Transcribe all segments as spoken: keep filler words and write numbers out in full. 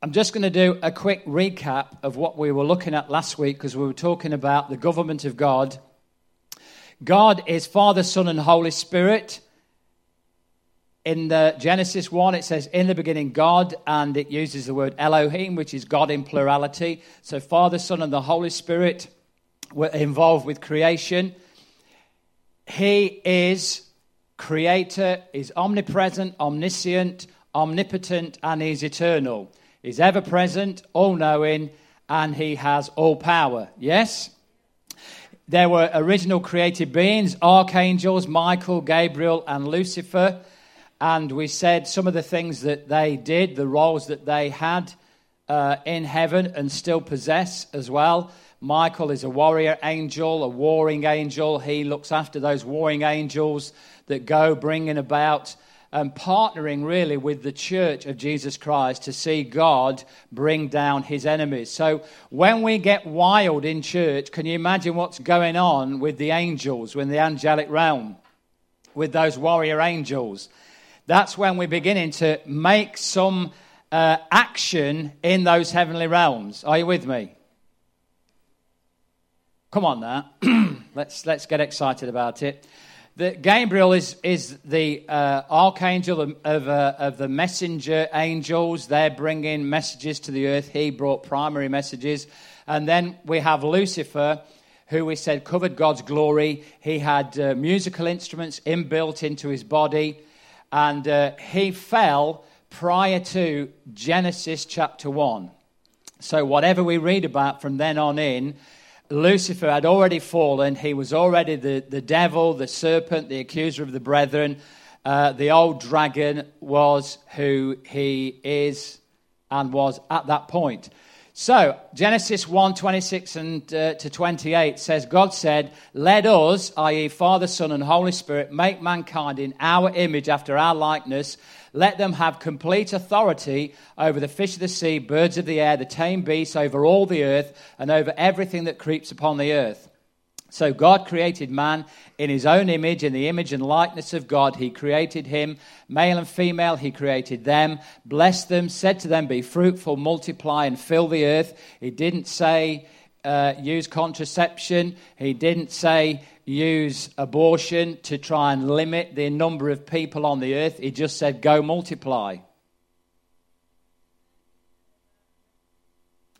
I'm just going to do a quick recap of what we were looking at last week, because we were talking about the government of God. God is Father, Son, and Holy Spirit. In the Genesis one, it says, in the beginning, God, and it uses the word Elohim, which is God in plurality. So Father, Son, and the Holy Spirit were involved with creation. He is creator, is omnipresent, omniscient, omnipotent, and is eternal. He's ever-present, all-knowing, and he has all power. Yes? There were original created beings, archangels, Michael, Gabriel, and Lucifer. And we said some of the things that they did, the roles that they had uh, in heaven and still possess as well. Michael is a warrior angel, a warring angel. He looks after those warring angels that go bringing about and partnering really with the church of Jesus Christ to see God bring down his enemies. So when we get wild in church, can you imagine what's going on with the angels, with the angelic realm, with those warrior angels? That's when we're beginning to make some uh, action in those heavenly realms. Are you with me? Come on now. let's, let's get excited about it. That Gabriel is is the uh, archangel of of, uh, of the messenger angels. They're bringing messages to the earth. He brought primary messages. And then we have Lucifer, who we said covered God's glory. He had uh, musical instruments inbuilt into his body. And uh, he fell prior to Genesis chapter one. So whatever we read about from then on in, Lucifer had already fallen. He was already the, the devil, the serpent, the accuser of the brethren. Uh, the old dragon was who he is and was at that point. So Genesis one, twenty-six and, uh, to twenty-eight says, God said, let us, that is. Father, Son, and Holy Spirit, make mankind in our image after our likeness. Let them have complete authority over the fish of the sea, birds of the air, the tame beasts, over all the earth, and over everything that creeps upon the earth. So God created man in his own image, in the image and likeness of God. He created him, male and female, he created them, blessed them, said to them, be fruitful, multiply and fill the earth. He didn't say uh, use contraception. He didn't say use abortion to try and limit the number of people on the earth. He just said go multiply.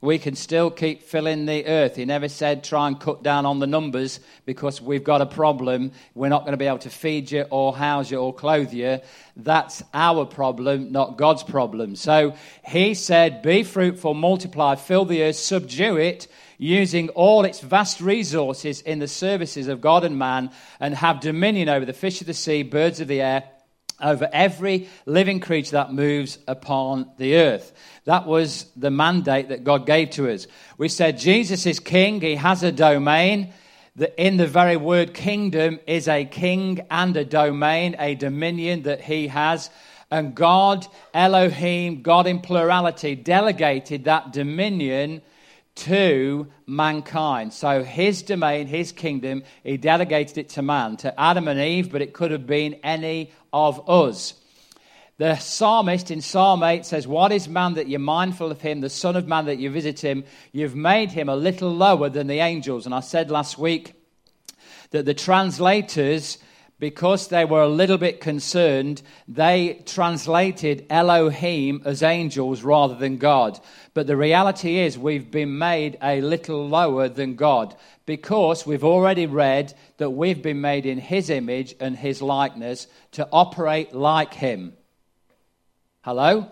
We can still keep filling the earth. He never said try and cut down on the numbers because we've got a problem. We're not going to be able to feed you or house you or clothe you. That's our problem, not God's problem. So he said, be fruitful, multiply, fill the earth, subdue it, using all its vast resources in the services of God and man, and have dominion over the fish of the sea, birds of the air, over every living creature that moves upon the earth. That was the mandate that God gave to us. We said Jesus is king. He has a domain. The, in the very word kingdom is a king and a domain, a dominion that he has. And God, Elohim, God in plurality, delegated that dominion to mankind. So his domain, his kingdom, he delegated it to man, to Adam and Eve, but it could have been any of us. The psalmist in Psalm eight says, what is man that you're mindful of him, the son of man that you visit him? You've made him a little lower than the angels. And I said last week that the translators, because they were a little bit concerned, they translated Elohim as angels rather than God. But the reality is we've been made a little lower than God because we've already read that we've been made in his image and his likeness to operate like him. Hello?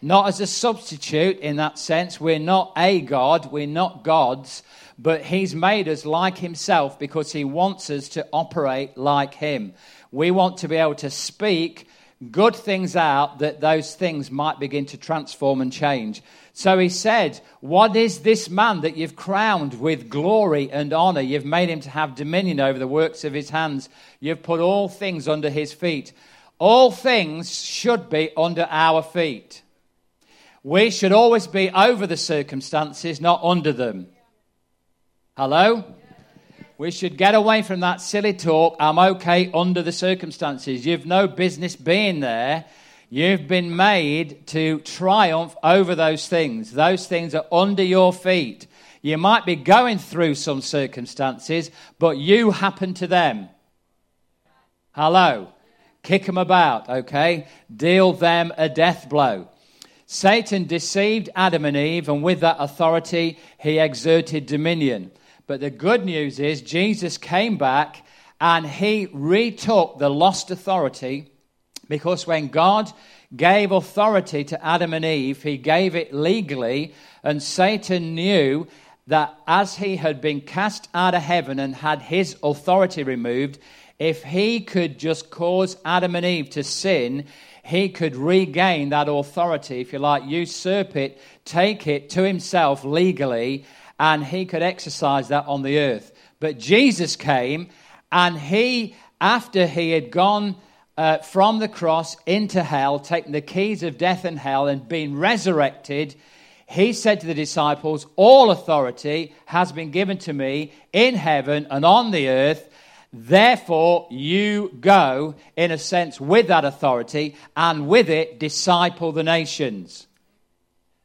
Not as a substitute in that sense. We're not a God. We're not gods. But he's made us like himself because he wants us to operate like him. We want to be able to speak good things out that those things might begin to transform and change. So he said, what is this man that you've crowned with glory and honor? You've made him to have dominion over the works of his hands. You've put all things under his feet. All things should be under our feet. We should always be over the circumstances, not under them. Hello? We should get away from that silly talk, I'm okay under the circumstances. You've no business being there. You've been made to triumph over those things. Those things are under your feet. You might be going through some circumstances, but you happen to them. Hello. Kick them about, okay? Deal them a death blow. Satan deceived Adam and Eve, and with that authority, he exerted dominion. But the good news is Jesus came back and he retook the lost authority, because when God gave authority to Adam and Eve, he gave it legally, and Satan knew that as he had been cast out of heaven and had his authority removed, if he could just cause Adam and Eve to sin, he could regain that authority, if you like, usurp it, take it to himself legally, and he could exercise that on the earth. But Jesus came, and he, after he had gone uh, from the cross into hell, taken the keys of death and hell, and been resurrected, he said to the disciples, "All authority has been given to me in heaven and on the earth. Therefore, you go, in a sense, with that authority, and with it, disciple the nations."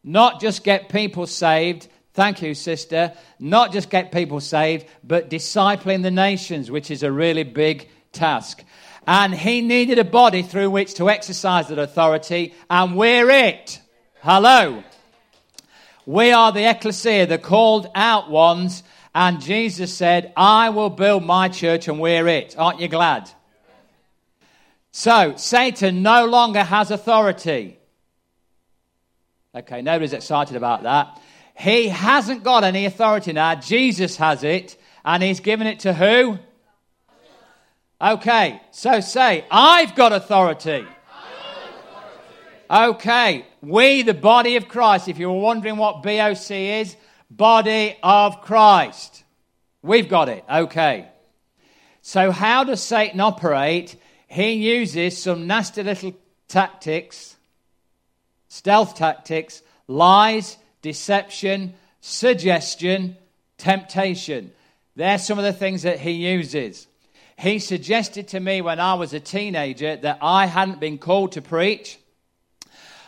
Not just get people saved, thank you, sister, not just get people saved, but discipling the nations, which is a really big task. And he needed a body through which to exercise that authority, and we're it. Hello. We are the ecclesia, the called out ones. And Jesus said, "I will build my church," and we're it. Aren't you glad? So, Satan no longer has authority. Okay, nobody's excited about that. He hasn't got any authority now. Jesus has it, and he's given it to who? Okay, so say, "I've got authority." Okay, we, the body of Christ, if you were wondering what B O C is, Body of Christ. We've got it. Okay. So how does Satan operate? He uses some nasty little tactics, stealth tactics, lies, deception, suggestion, temptation. They're some of the things that he uses. He suggested to me when I was a teenager that I hadn't been called to preach.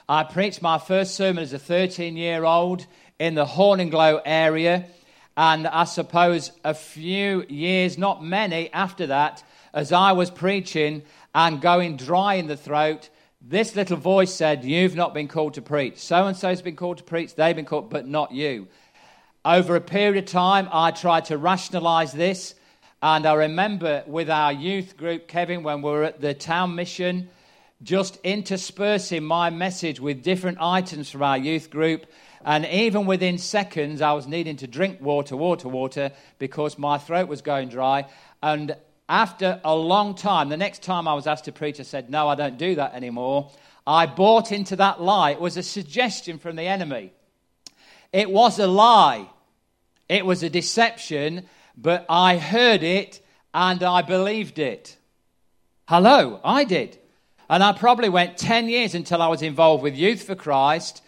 I preached my first sermon as a thirteen-year-old in the Horninglow area, and I suppose a few years, not many, after that, as I was preaching and going dry in the throat, this little voice said, "You've not been called to preach. So-and-so's been called to preach, they've been called, but not you." Over a period of time, I tried to rationalize this, and I remember with our youth group, Kevin, when we were at the town mission, just interspersing my message with different items from our youth group. And even within seconds, I was needing to drink water, water, water, because my throat was going dry. And after a long time, the next time I was asked to preach, I said, "No, I don't do that anymore." I bought into that lie. It was a suggestion from the enemy. It was a lie. It was a deception, but I heard it and I believed it. Hello, I did. And I probably went ten years until I was involved with Youth for Christ.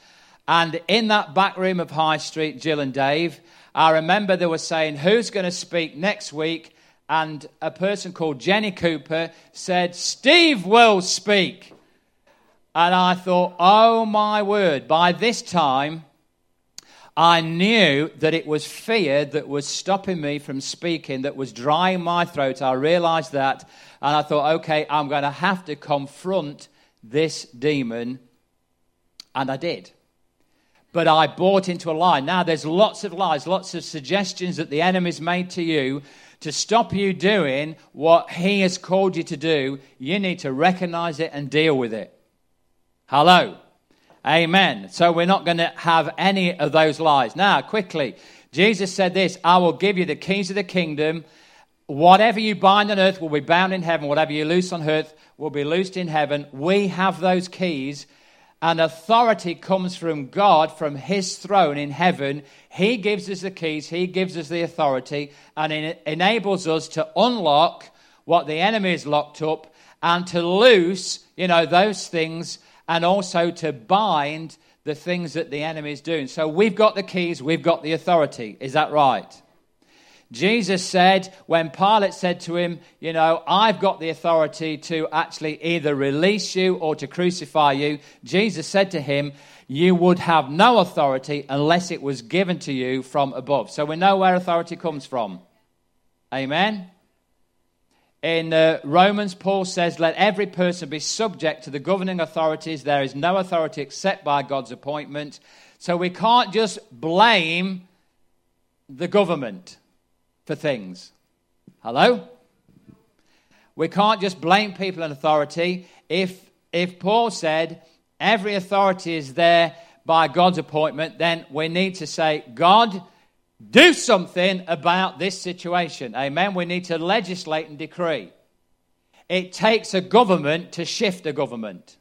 And in that back room of High Street, Jill and Dave, I remember they were saying, "Who's going to speak next week?" And a person called Jenny Cooper said, "Steve will speak." And I thought, oh my word. By this time, I knew that it was fear that was stopping me from speaking, that was drying my throat. I realized that. And I thought, okay, I'm going to have to confront this demon. And I did. But I bought into a lie. Now, there's lots of lies, lots of suggestions that the enemy's made to you to stop you doing what he has called you to do. You need to recognize it and deal with it. Hello. Amen. So we're not going to have any of those lies. Now, quickly, Jesus said this, "I will give you the keys of the kingdom. Whatever you bind on earth will be bound in heaven. Whatever you loose on earth will be loosed in heaven." We have those keys. And authority comes from God, from his throne in heaven. He gives us the keys. He gives us the authority. And it enables us to unlock what the enemy has locked up and to loose, you know, those things, and also to bind the things that the enemy is doing. So we've got the keys. We've got the authority. Is that right? Jesus said, when Pilate said to him, you know, I've got the authority to actually either release you or to crucify you, Jesus said to him, you would have no authority unless it was given to you from above. So we know where authority comes from. Amen. In uh, Romans, Paul says, let every person be subject to the governing authorities. There is no authority except by God's appointment. So we can't just blame the government for things. Hello? We can't just blame people in authority. If, if Paul said every authority is there by God's appointment, then we need to say, God, do something about this situation. Amen. We need to legislate and decree. It takes a government to shift a government.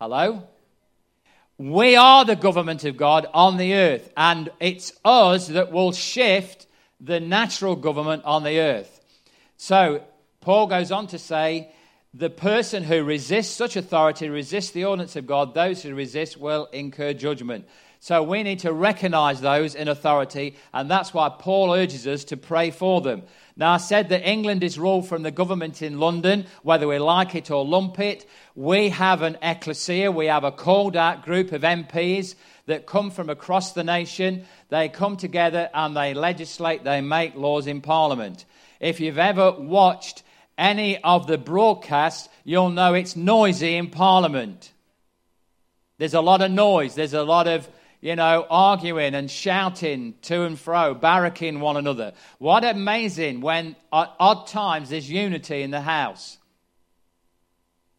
Hello? We are the government of God on the earth, and it's us that will shift the natural government on the earth. So Paul goes on to say, the person who resists such authority resists the ordinance of God. Those who resist will incur judgment. So we need to recognize those in authority, and that's why Paul urges us to pray for them. Now, I said that England is ruled from the government in London, whether we like it or lump it. We have an ecclesia, we have a called-out group of M Ps that come from across the nation. They come together and they legislate, they make laws in Parliament. If you've ever watched any of the broadcasts, you'll know it's noisy in Parliament. There's a lot of noise, there's a lot of you know, arguing and shouting to and fro, barracking one another. What amazing when at odd times there's unity in the house.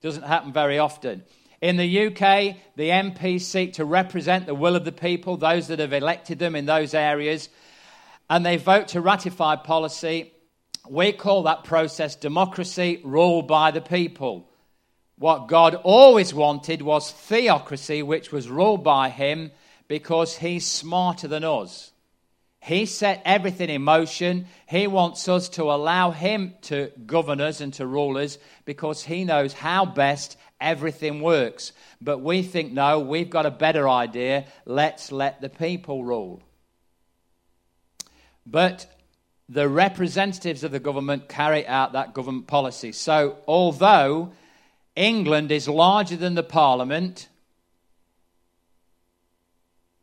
Doesn't happen very often. In the U K, the M Ps seek to represent the will of the people, those that have elected them in those areas, and they vote to ratify policy. We call that process democracy, ruled by the people. What God always wanted was theocracy, which was ruled by him, because he's smarter than us. He set everything in motion. He wants us to allow him to govern us and to rule us, because he knows how best everything works. But we think, no, we've got a better idea. Let's let the people rule. But the representatives of the government carry out that government policy. So although England is larger than the Parliament,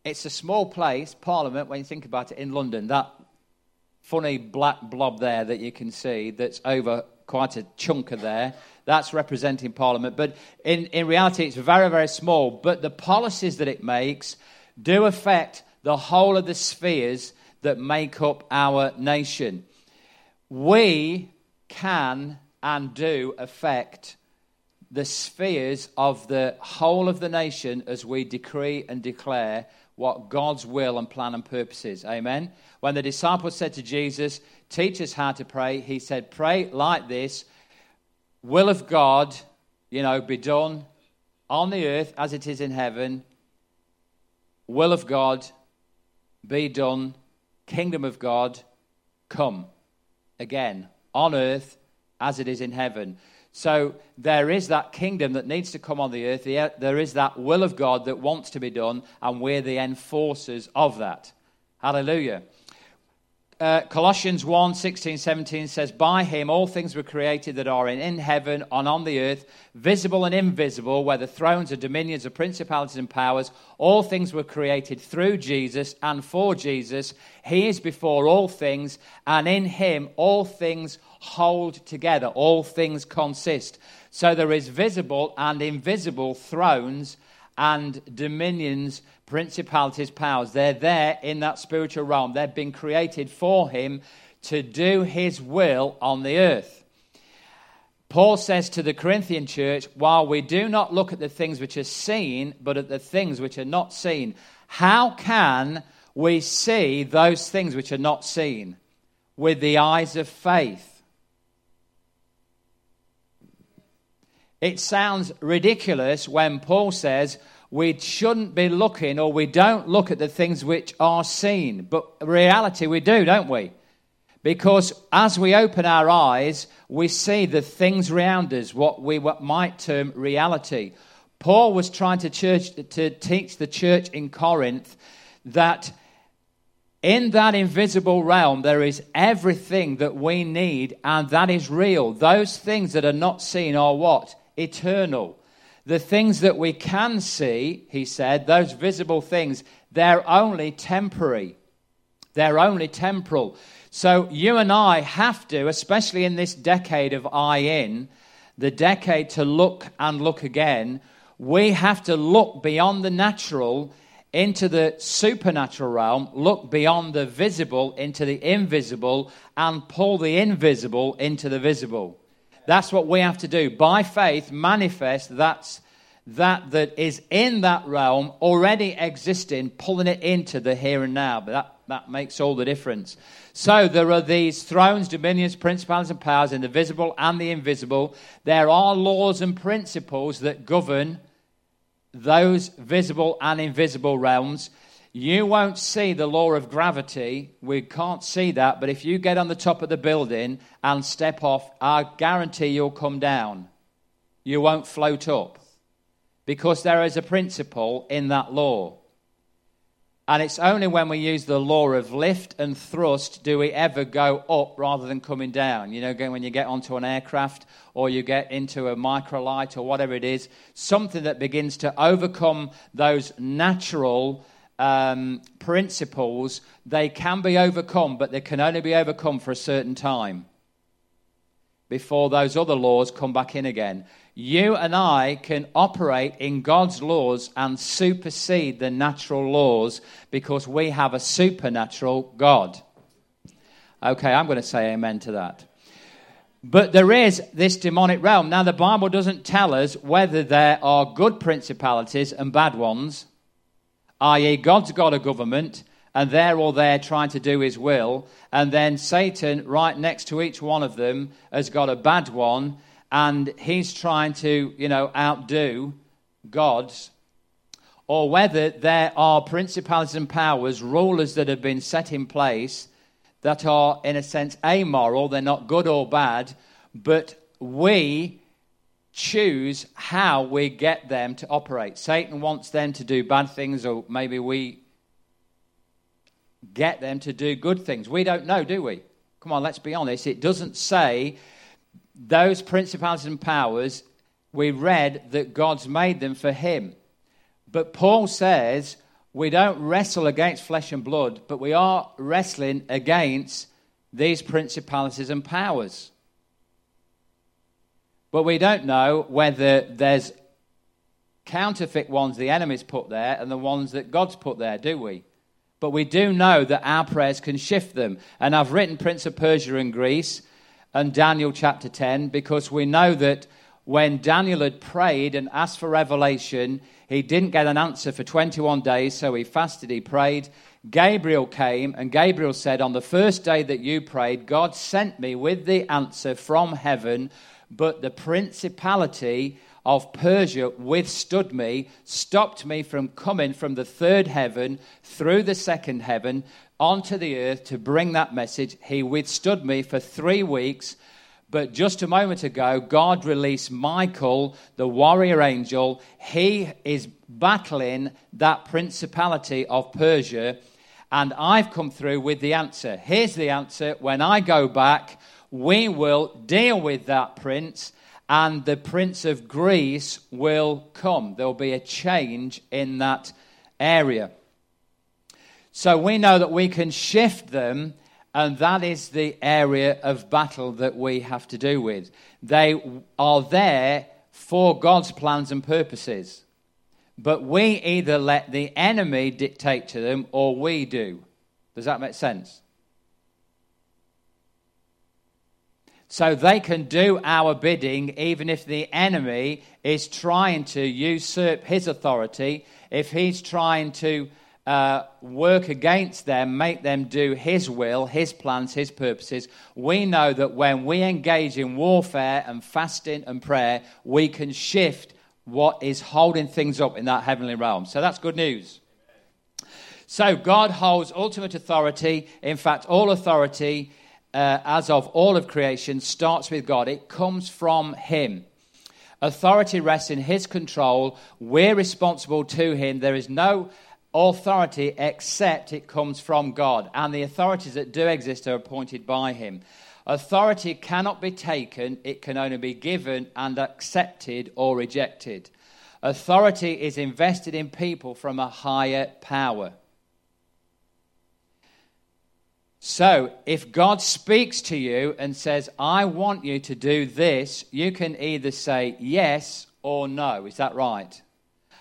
it's a small place, Parliament, when you think about it, in London. That funny black blob there that you can see that's over quite a chunk of there, that's representing Parliament. But in, in reality, it's very, very small. But the policies that it makes do affect the whole of the spheres that make up our nation. We can and do affect the spheres of the whole of the nation as we decree and declare what God's will and plan and purpose is. Amen. When the disciples said to Jesus, teach us how to pray, he said, pray like this, will of God, you know, be done on the earth as it is in heaven. Will of God be done. Kingdom of God come again on earth as it is in heaven. So there is that kingdom that needs to come on the earth. There is that will of God that wants to be done, and we're the enforcers of that. Hallelujah. Uh, Colossians one, sixteen, seventeen says, by him all things were created that are in, in heaven and on the earth, visible and invisible, whether thrones or dominions or principalities and powers. All things were created through Jesus and for Jesus. He is before all things, and in him all things hold together, all things consist. So there is visible and invisible thrones and dominions, principalities, powers. They're there in that spiritual realm. They've been created for him to do his will on the earth. Paul says to the Corinthian church, while we do not look at the things which are seen, but at the things which are not seen. How can we see those things which are not seen? With the eyes of faith. It sounds ridiculous when Paul says we shouldn't be looking, or we don't look at the things which are seen. But in reality, we do, don't we? Because as we open our eyes, we see the things around us, what we might term reality. Paul was trying to, church, to teach the church in Corinth that In that invisible realm, there is everything that we need, and that is real. Those things that are not seen are what? Eternal. The things that we can see, he said, those visible things, they're only temporary. They're only temporal. So you and I have to, especially in this decade of I in, the decade to look and look again, we have to look beyond the natural into the supernatural realm, look beyond the visible into the invisible, and pull the invisible into the visible. That's what we have to do. By faith, manifest that's, that that is in that realm, already existing, pulling it into the here and now. But that, that makes all the difference. So there are these thrones, dominions, principalities and powers in the visible and the invisible. There are laws and principles that govern those visible and invisible realms. You won't see the law of gravity. We can't see that. But if you get on the top of the building and step off, I guarantee you'll come down. You won't float up. Because there is a principle in that law. And it's only when we use the law of lift and thrust do we ever go up rather than coming down. You know, when you get onto an aircraft or you get into a microlight or whatever it is, something that begins to overcome those natural um, principles, they can be overcome, but they can only be overcome for a certain time before those other laws come back in again. You and I can operate in God's laws and supersede the natural laws because we have a supernatural God. Okay, I'm going to say amen to that. But there is this demonic realm. Now, the Bible doesn't tell us whether there are good principalities and bad ones, that is, God's got a government, and they're all there trying to do his will, and then Satan, right next to each one of them, has got a bad one, and he's trying to, you know, outdo God's, or whether there are principalities and powers, rulers that have been set in place that are, in a sense, amoral. They're not good or bad, but we choose how we get them to operate. Satan wants them to do bad things, or maybe we get them to do good things. We don't know, do we? Come on, let's be honest. It doesn't say. Those principalities and powers, we read that God's made them for him. But Paul says we don't wrestle against flesh and blood, but we are wrestling against these principalities and powers. But we don't know whether there's counterfeit ones the enemy's put there and the ones that God's put there, do we? But we do know that our prayers can shift them. And I've written Prince of Persia in Greece and Daniel chapter ten, because we know that when Daniel had prayed and asked for revelation, he didn't get an answer for twenty-one days, so he fasted, he prayed. Gabriel came, and Gabriel said, on the first day that you prayed, God sent me with the answer from heaven, but the principality of Persia withstood me, stopped me from coming from the third heaven through the second heaven onto the earth to bring that message. He withstood me for three weeks, but just a moment ago, God released Michael, the warrior angel. He is battling that principality of Persia, and I've come through with the answer. Here's the answer. When I go back, we will deal with that prince, and the Prince of Greece will come. There'll be a change in that area. So we know that we can shift them, and that is the area of battle that we have to do with. They are there for God's plans and purposes. But we either let the enemy dictate to them, or we do. Does that make sense? So they can do our bidding even if the enemy is trying to usurp his authority, if he's trying to uh, work against them, make them do his will, his plans, his purposes. We know that when we engage in warfare and fasting and prayer, we can shift what is holding things up in that heavenly realm. So that's good news. So God holds ultimate authority. In fact, all authority Uh, as of all of creation, starts with God. It comes from him. Authority rests in his control. We're responsible to him. There is no authority except it comes from God, and the authorities that do exist are appointed by him. Authority cannot be taken, it can only be given and accepted or rejected. Authority is invested in people from a higher power. So, if God speaks to you and says, I want you to do this, you can either say yes or no. Is that right?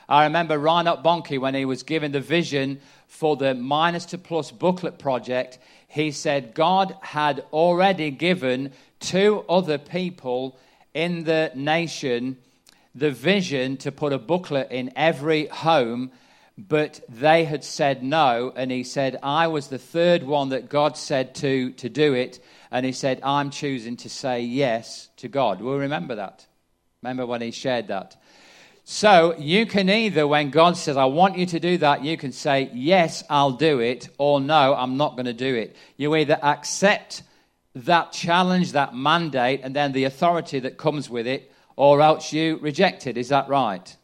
I remember Reinhard Bonnke, when he was given the vision for the Minus to Plus booklet project, he said God had already given two other people in the nation the vision to put a booklet in every home, but they had said no, and he said, I was the third one that God said to, to do it, and he said, I'm choosing to say yes to God. We'll remember that. Remember when he shared that. So you can either, when God says, I want you to do that, you can say, yes, I'll do it, or no, I'm not going to do it. You either accept that challenge, that mandate, and then the authority that comes with it, or else you reject it. Is that right?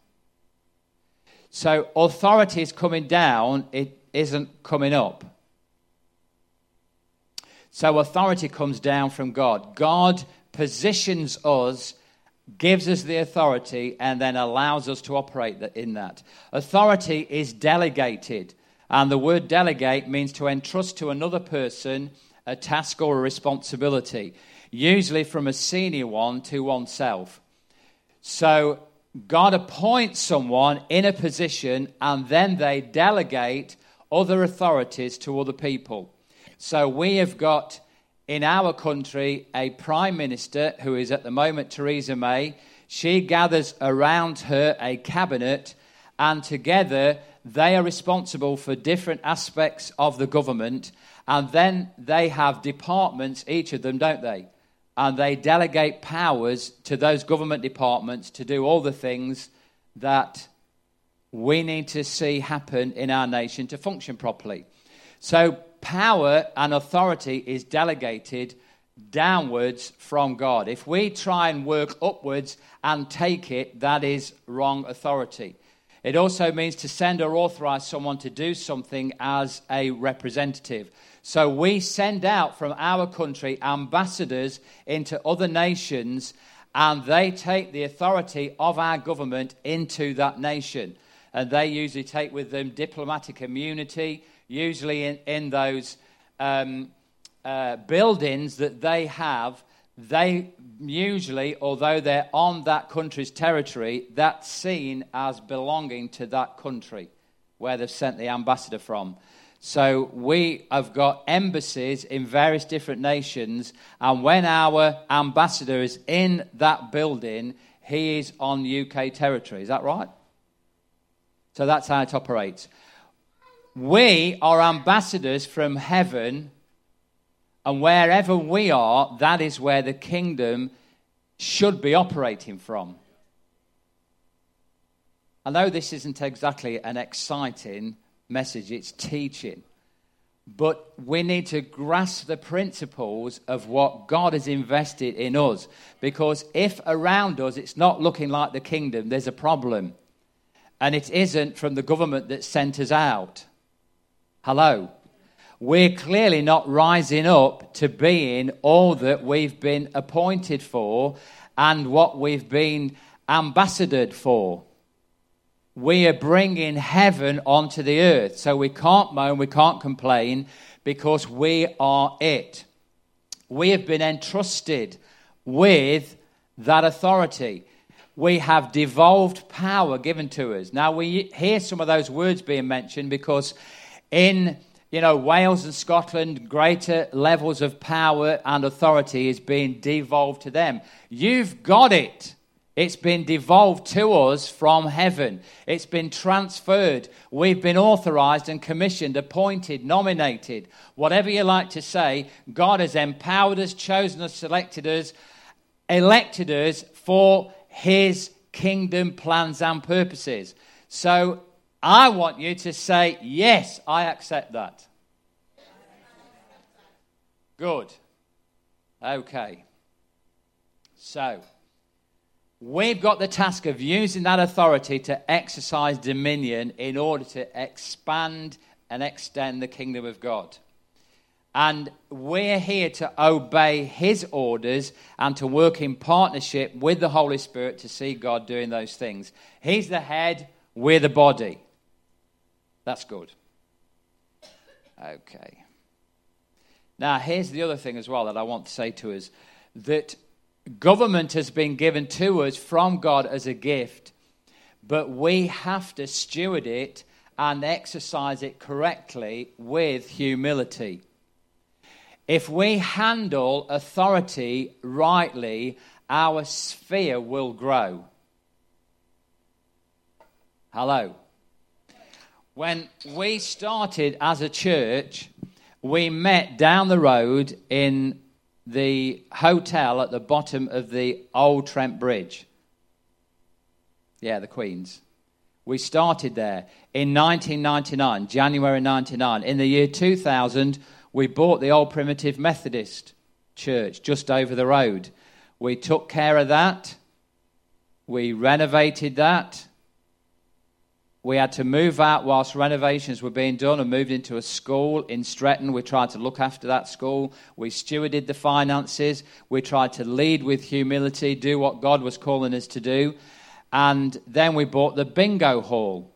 So authority is coming down, it isn't coming up. So authority comes down from God. God positions us, gives us the authority, and then allows us to operate in that. Authority is delegated, and the word delegate means to entrust to another person a task or a responsibility, usually from a senior one to oneself. So God appoints someone in a position, and then they delegate other authorities to other people. So we have got in our country a prime minister who is at the moment Theresa May. She gathers around her a cabinet, and together they are responsible for different aspects of the government, and then they have departments, each of them, don't they? And they delegate powers to those government departments to do all the things that we need to see happen in our nation to function properly. So power and authority is delegated downwards from God. If we try and work upwards and take it, that is wrong authority. It also means to send or authorize someone to do something as a representative. So we send out from our country ambassadors into other nations, and they take the authority of our government into that nation. And they usually take with them diplomatic immunity, usually in, in those um, uh, buildings that they have. They usually, although they're on that country's territory, that's seen as belonging to that country where they've sent the ambassador from. So we have got embassies in various different nations, and when our ambassador is in that building, he is on U K territory. Is that right? So that's how it operates. We are ambassadors from heaven, and wherever we are, that is where the kingdom should be operating from. I know this isn't exactly an exciting message, it's teaching, but we need to grasp the principles of what God has invested in us, because if around us it's not looking like the kingdom, there's a problem, and it isn't from the government that sent us out. Hello, we're clearly not rising up to being all that we've been appointed for and what we've been ambassadored for. We are bringing heaven onto the earth. So we can't moan, we can't complain, because we are it. We have been entrusted with that authority. We have devolved power given to us. Now we hear some of those words being mentioned because in, you know, Wales and Scotland, greater levels of power and authority is being devolved to them. You've got it. It's been devolved to us from heaven. It's been transferred. We've been authorized and commissioned, appointed, nominated. Whatever you like to say, God has empowered us, chosen us, selected us, elected us for his kingdom plans and purposes. So I want you to say, yes, I accept that. Good. Okay. So We've got the task of using that authority to exercise dominion in order to expand and extend the kingdom of God. And we're here to obey his orders and to work in partnership with the Holy Spirit to see God doing those things. He's the head, we're the body. That's good. Okay. Now, here's the other thing as well that I want to say to us, that government has been given to us from God as a gift, but we have to steward it and exercise it correctly with humility. If we handle authority rightly, our sphere will grow. Hello. When we started as a church, we met down the road in the hotel at the bottom of the old Trent Bridge. Yeah, the Queen's. We started there in nineteen ninety-nine, January ninety-nine. In the year two thousand... we bought the old Primitive Methodist church just over the road. We took care of that. We renovated that. We had to move out whilst renovations were being done and moved into a school in Stretton. We tried to look after that school. We stewarded the finances. We tried to lead with humility, do what God was calling us to do. And then we bought the bingo hall.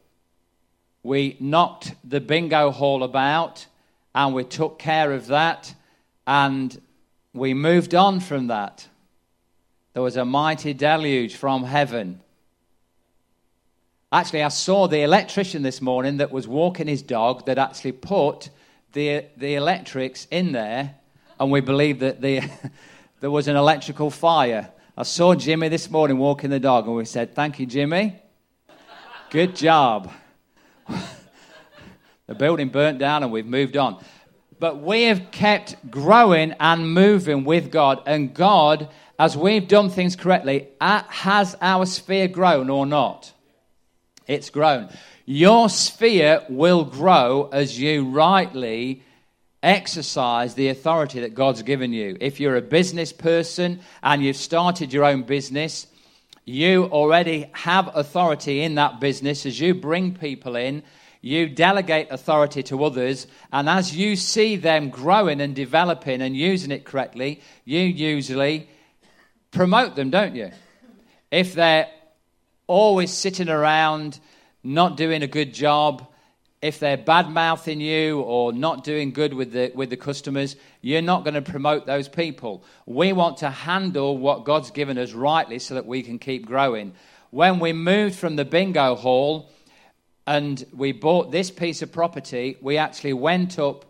We knocked the bingo hall about, and we took care of that, and we moved on from that. There was a mighty deluge from heaven. Actually, I saw the electrician this morning that was walking his dog that actually put the the electrics in there, and we believe that the, there was an electrical fire. I saw Jimmy this morning walking the dog, and we said, "Thank you, Jimmy. Good job." The building burnt down and we've moved on. But we have kept growing and moving with God. And God, as we've done things correctly, has our sphere grown or not? It's grown. Your sphere will grow as you rightly exercise the authority that God's given you. If you're a business person and you've started your own business, you already have authority in that business as you bring people in. You delegate authority to others, and as you see them growing and developing and using it correctly, you usually promote them, don't you? If they're always sitting around, not doing a good job, if they're bad-mouthing you or not doing good with the with the customers, you're not going to promote those people. We want to handle what God's given us rightly so that we can keep growing. When we moved from the bingo hall and we bought this piece of property, we actually went up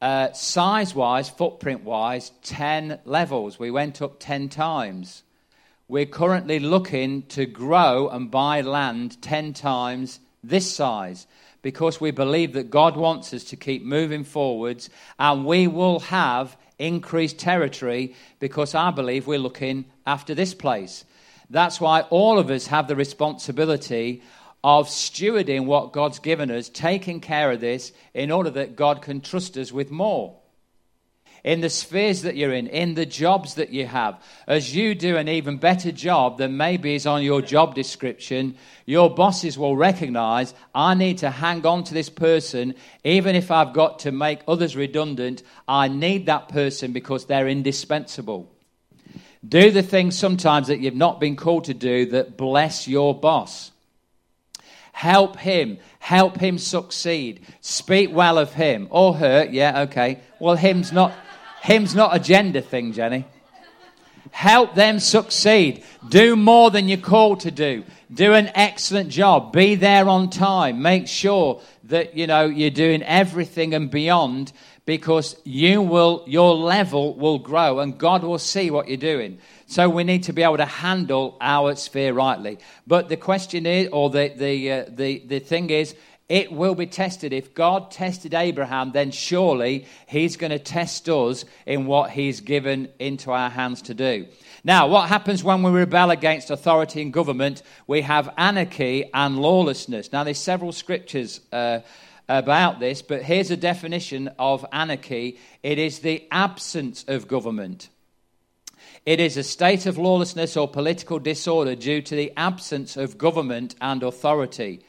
uh, size-wise, footprint-wise, ten levels. We went up ten times. We're currently looking to grow and buy land ten times this size because we believe that God wants us to keep moving forwards, and we will have increased territory because I believe we're looking after this place. That's why all of us have the responsibility of stewarding what God's given us, taking care of this in order that God can trust us with more. In the spheres that you're in, in the jobs that you have, as you do an even better job than maybe is on your job description, your bosses will recognize, I need to hang on to this person, even if I've got to make others redundant, I need that person because they're indispensable. Do the things sometimes that you've not been called to do that bless your boss. Help him. Help him succeed. Speak well of him or her. Yeah, okay. Well, him's not him's not a gender thing, Jenny. Help them succeed. Do more than you're called to do. Do an excellent job. Be there on time. Make sure that, you know, you're doing everything and beyond, because you will, your level will grow and God will see what you're doing. So we need to be able to handle our sphere rightly. But the question is, or the the uh, the, the thing is, it will be tested. If God tested Abraham, then surely he's going to test us in what he's given into our hands to do. Now, what happens when we rebel against authority and government? We have anarchy and lawlessness. Now, there's several scriptures uh about this, but here's a definition of anarchy. It is the absence of government. It is a state of lawlessness or political disorder due to the absence of government and authority.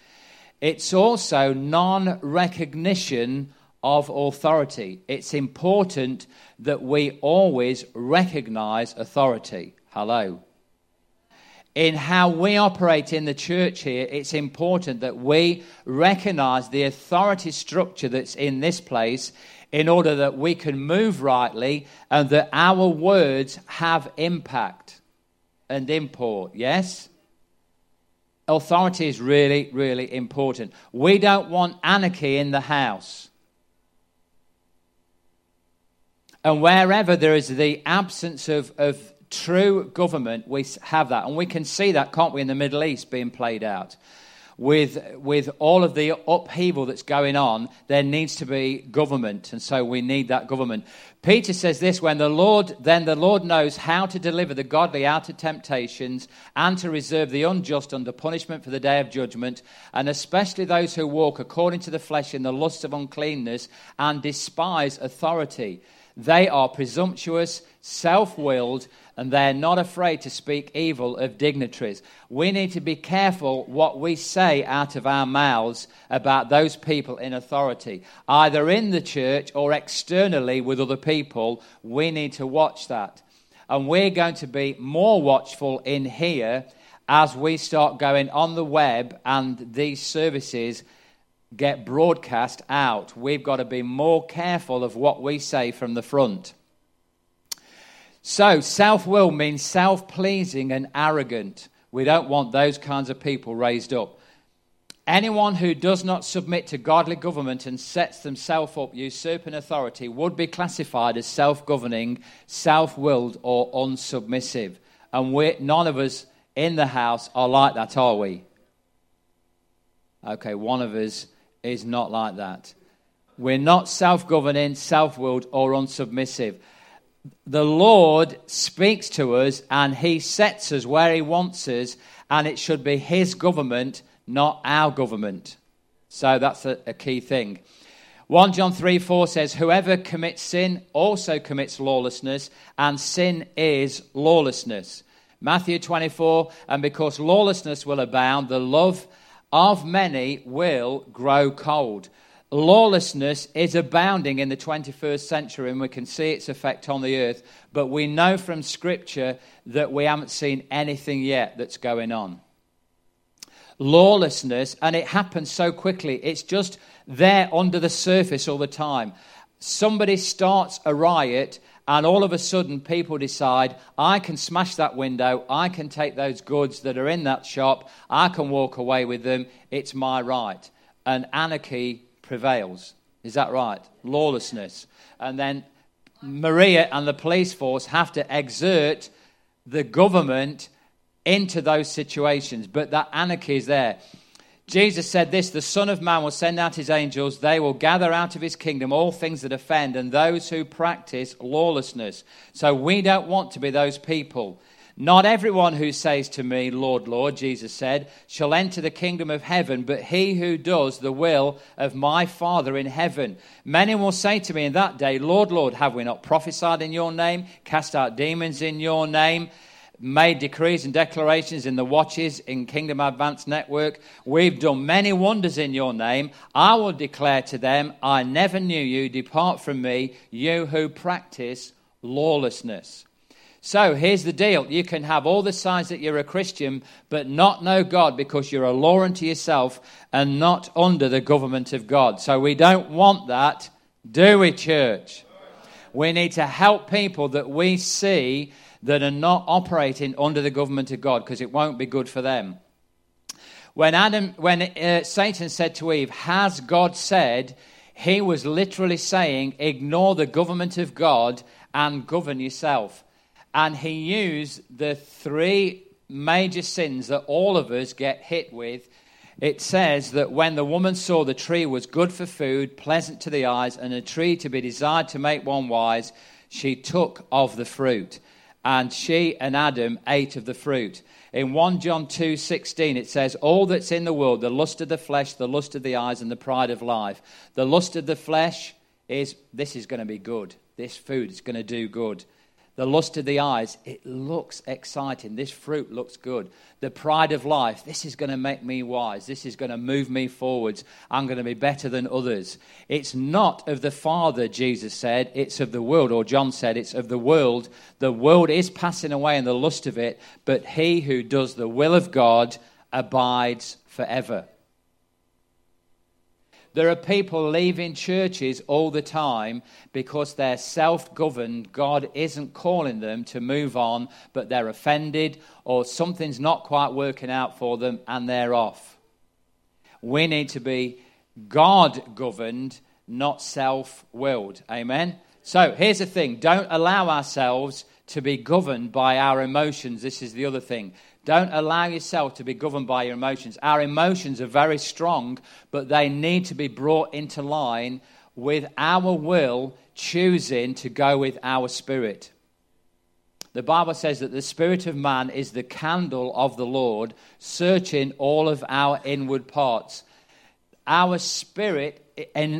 It's also non-recognition of authority. It's important that we always recognize authority. Hello. In how we operate in the church here, it's important that we recognize the authority structure that's in this place in order that we can move rightly and that our words have impact and import. Yes? Authority is really, really important. We don't want anarchy in the house. And wherever there is the absence of, of true government, we have that. And we can see that, can't we, in the Middle East being played out. With with all of the upheaval that's going on, there needs to be government, and so we need that government. Peter says this, when the Lord, then the Lord knows how to deliver the godly out of temptations and to reserve the unjust under punishment for the day of judgment, and especially those who walk according to the flesh in the lusts of uncleanness and despise authority. They are presumptuous, self-willed, and they're not afraid to speak evil of dignitaries. We need to be careful what we say out of our mouths about those people in authority, either in the church or externally with other people. We need to watch that. And we're going to be more watchful in here as we start going on the web and these services get broadcast out. We've got to be more careful of what we say from the front. So self-will means self-pleasing and arrogant. We don't want those kinds of people raised up. Anyone who does not submit to godly government and sets themselves up usurping authority would be classified as self-governing, self-willed, or unsubmissive. And we're, none of us in the house are like that, are we? Okay, one of us is not like that. We're not self-governing, self-willed, or unsubmissive. The Lord speaks to us and he sets us where he wants us, and it should be his government, not our government. So that's a, a key thing. First John three four says, whoever commits sin also commits lawlessness, and sin is lawlessness. Matthew twenty-four, and because lawlessness will abound, the love of many will grow cold. Lawlessness is abounding in the twenty-first century, and we can see its effect on the earth, but we know from Scripture that we haven't seen anything yet that's going on. Lawlessness, and it happens so quickly, it's just there under the surface all the time. Somebody starts a riot, and all of a sudden people decide, I can smash that window, I can take those goods that are in that shop, I can walk away with them, it's my right. And anarchy prevails. Is that right? Lawlessness. And then Maria and the police force have to exert the government into those situations. But that anarchy is there. Jesus said this, the Son of Man will send out his angels. They will gather out of his kingdom all things that offend and those who practice lawlessness. So we don't want to be those people. Not everyone who says to me, Lord, Lord, Jesus said, shall enter the kingdom of heaven, but he who does the will of my Father in heaven. Many will say to me in that day, Lord, Lord, have we not prophesied in your name, cast out demons in your name, made decrees and declarations in the watches in Kingdom Advance Network? We've done many wonders in your name. I will declare to them, I never knew you. Depart from me, you who practice lawlessness. So here's the deal. You can have all the signs that you're a Christian, but not know God, because you're a law unto yourself and not under the government of God. So we don't want that, do we, church? We need to help people that we see that are not operating under the government of God, because it won't be good for them. When Adam, when uh, Satan said to Eve, has God said, he was literally saying, ignore the government of God and govern yourself. And he used the three major sins that all of us get hit with. It says that when the woman saw the tree was good for food, pleasant to the eyes, and a tree to be desired to make one wise, she took of the fruit. And she and Adam ate of the fruit. In First John two sixteen, it says, all that's in the world, the lust of the flesh, the lust of the eyes, and the pride of life. The lust of the flesh is, this is going to be good. This food is going to do good. The lust of the eyes, it looks exciting. This fruit looks good. The pride of life, this is going to make me wise. This is going to move me forwards. I'm going to be better than others. It's not of the Father, Jesus said. It's of the world, or John said, it's of the world. The world is passing away and the lust of it, but he who does the will of God abides forever. There are people leaving churches all the time because they're self-governed. God isn't calling them to move on, but they're offended or something's not quite working out for them and they're off. We need to be God-governed, not self-willed. Amen? So here's the thing. Don't allow ourselves to be governed by our emotions. This is the other thing. Don't allow yourself to be governed by your emotions. Our emotions are very strong, but they need to be brought into line with our will choosing to go with our spirit. The Bible says that the spirit of man is the candle of the Lord, searching all of our inward parts. Our spirit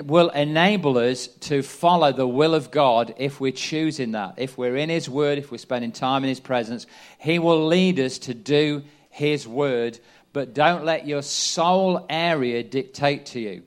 will enable us to follow the will of God if we're choosing that. If we're in his word, if we're spending time in his presence, he will lead us to do his word. But don't let your soul area dictate to you,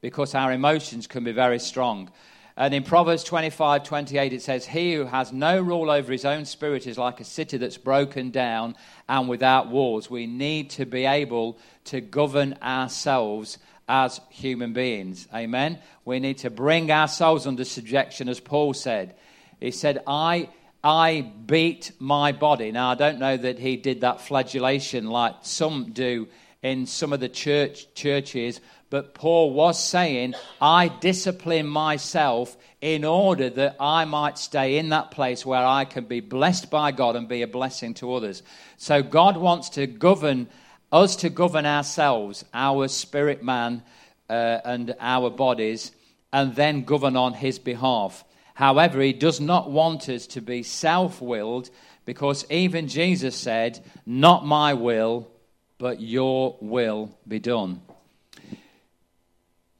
because our emotions can be very strong. And in Proverbs twenty-five twenty-eight, it says, he who has no rule over his own spirit is like a city that's broken down and without walls. We need to be able to govern ourselves as human beings. Amen. We need to bring our souls under subjection, as Paul said. He said, I I beat my body. Now, I don't know that he did that flagellation like some do in some of the church churches, but Paul was saying, I discipline myself in order that I might stay in that place where I can be blessed by God and be a blessing to others. So God wants to govern us, to govern ourselves, our spirit man uh, and our bodies, and then govern on his behalf. However, he does not want us to be self-willed, because even Jesus said, not my will, but your will be done.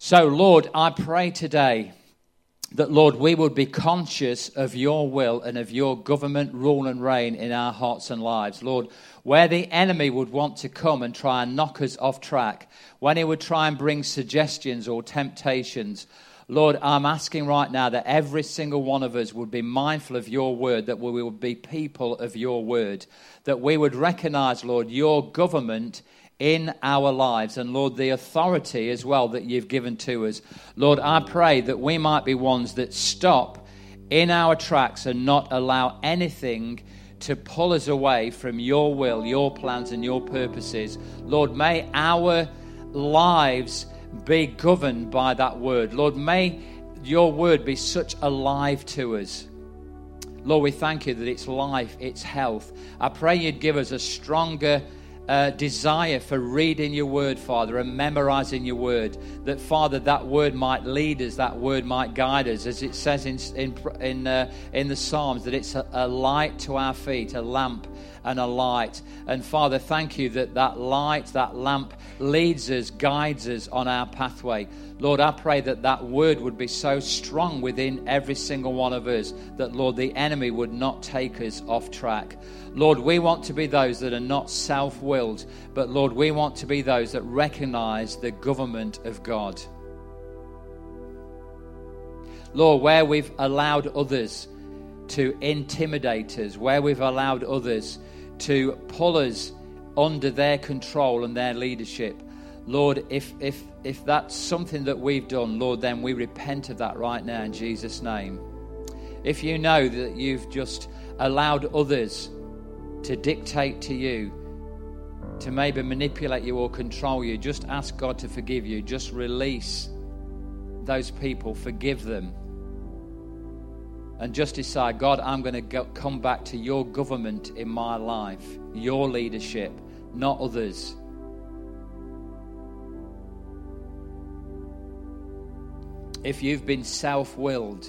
So, Lord, I pray today that, Lord, we would be conscious of your will and of your government, rule and reign in our hearts and lives. Lord, where the enemy would want to come and try and knock us off track, when he would try and bring suggestions or temptations, Lord, I'm asking right now that every single one of us would be mindful of your word, that we would be people of your word, that we would recognize, Lord, your government in our lives, and Lord, the authority as well that you've given to us. Lord, I pray that we might be ones that stop in our tracks and not allow anything to pull us away from your will, your plans, and your purposes. Lord, may our lives be governed by that word. Lord, may your word be such alive to us. Lord, we thank you that it's life, it's health. I pray you'd give us a stronger Uh, desire for reading your word, Father, and memorizing your word, that, Father, that word might lead us, that word might guide us, as it says in in in, uh, in the Psalms, that it's a, a light to our feet, a lamp and a light. And Father, thank you that that light, that lamp, leads us, guides us on our pathway. Lord, I pray that that word would be so strong within every single one of us that, Lord, the enemy would not take us off track. Lord, we want to be those that are not self-willed, but Lord, we want to be those that recognize the government of God. Lord, where we've allowed others to intimidate us, where we've allowed others to pull us under their control and their leadership, Lord, if if if that's something that we've done, Lord, then we repent of that right now in Jesus' name. If you know that you've just allowed others to dictate to you, to maybe manipulate you or control you, just ask God to forgive you. Just release those people, forgive them, and just decide, God, I'm going to go, come back to your government in my life, your leadership, not others. If you've been self-willed,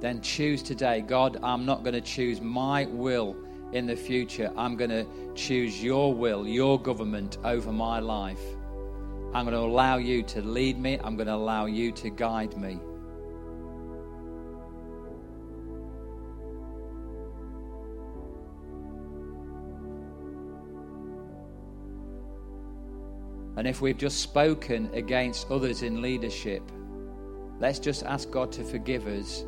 then choose today, God, I'm not going to choose my will in the future. I'm going to choose your will, your government over my life. I'm going to allow you to lead me. I'm going to allow you to guide me. And if we've just spoken against others in leadership, let's just ask God to forgive us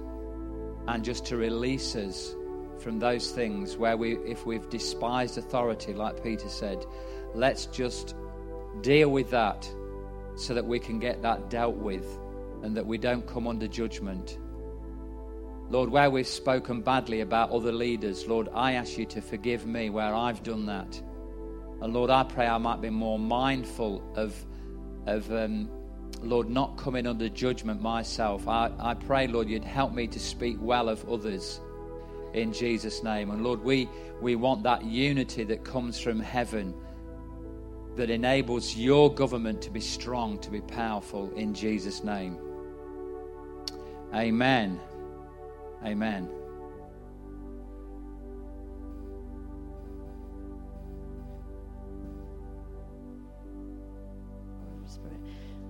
and just to release us from those things where we, if we've despised authority, like Peter said, let's just deal with that so that we can get that dealt with and that we don't come under judgment. Lord, where we've spoken badly about other leaders, Lord, I ask you to forgive me where I've done that. And Lord, I pray I might be more mindful of, of um, Lord, not coming under judgment myself. I, I pray, Lord, you'd help me to speak well of others in Jesus' name. And Lord, we, we want that unity that comes from heaven that enables your government to be strong, to be powerful in Jesus' name. Amen. Amen.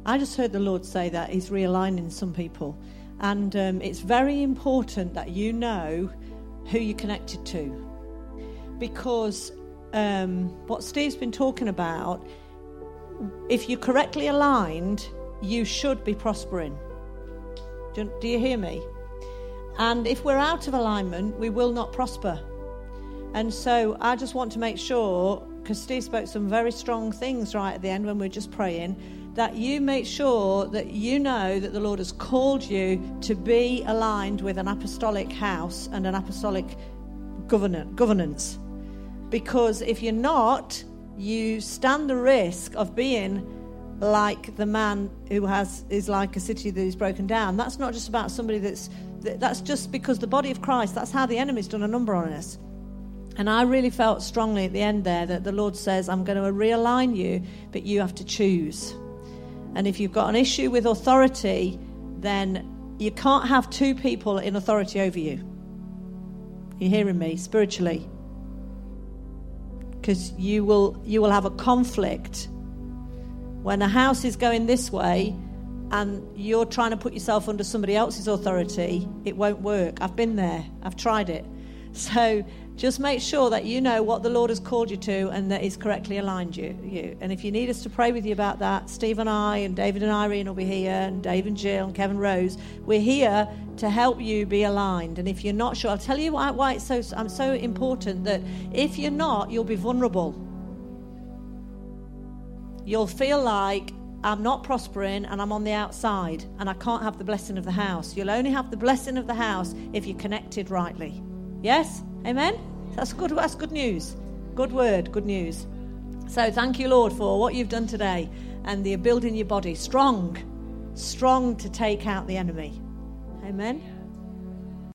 I just heard the Lord say that he's realigning some people. And um, it's very important that you know who you're connected to. Because um, what Steve's been talking about, if you're correctly aligned, you should be prospering. Do, do you hear me? And if we're out of alignment, we will not prosper. And so I just want to make sure, because Steve spoke some very strong things right at the end when we were just praying, that you make sure that you know that the Lord has called you to be aligned with an apostolic house and an apostolic governance. Because if you're not, you stand the risk of being like the man who has is like a city that is broken down. That's not just about somebody that's... That's just because the body of Christ, that's how the enemy's done a number on us. And I really felt strongly at the end there that the Lord says, I'm going to realign you, but you have to choose. And if you've got an issue with authority, then you can't have two people in authority over you. You're hearing me spiritually? Because you will, you will have a conflict. When a house is going this way, and you're trying to put yourself under somebody else's authority, it won't work. I've been there. I've tried it. So just make sure that you know what the Lord has called you to and that he's correctly aligned you. you. And if you need us to pray with you about that, Steve and I and David and Irene will be here, and Dave and Jill and Kevin Rose, we're here to help you be aligned. And if you're not sure, I'll tell you why, why it's so, I'm so important that if you're not, you'll be vulnerable. You'll feel like, I'm not prospering and I'm on the outside and I can't have the blessing of the house. You'll only have the blessing of the house if you're connected rightly. Yes? Amen? That's good, that's good news. Good word, good news. So thank you, Lord, for what you've done today and the building your body strong, strong to take out the enemy. Amen?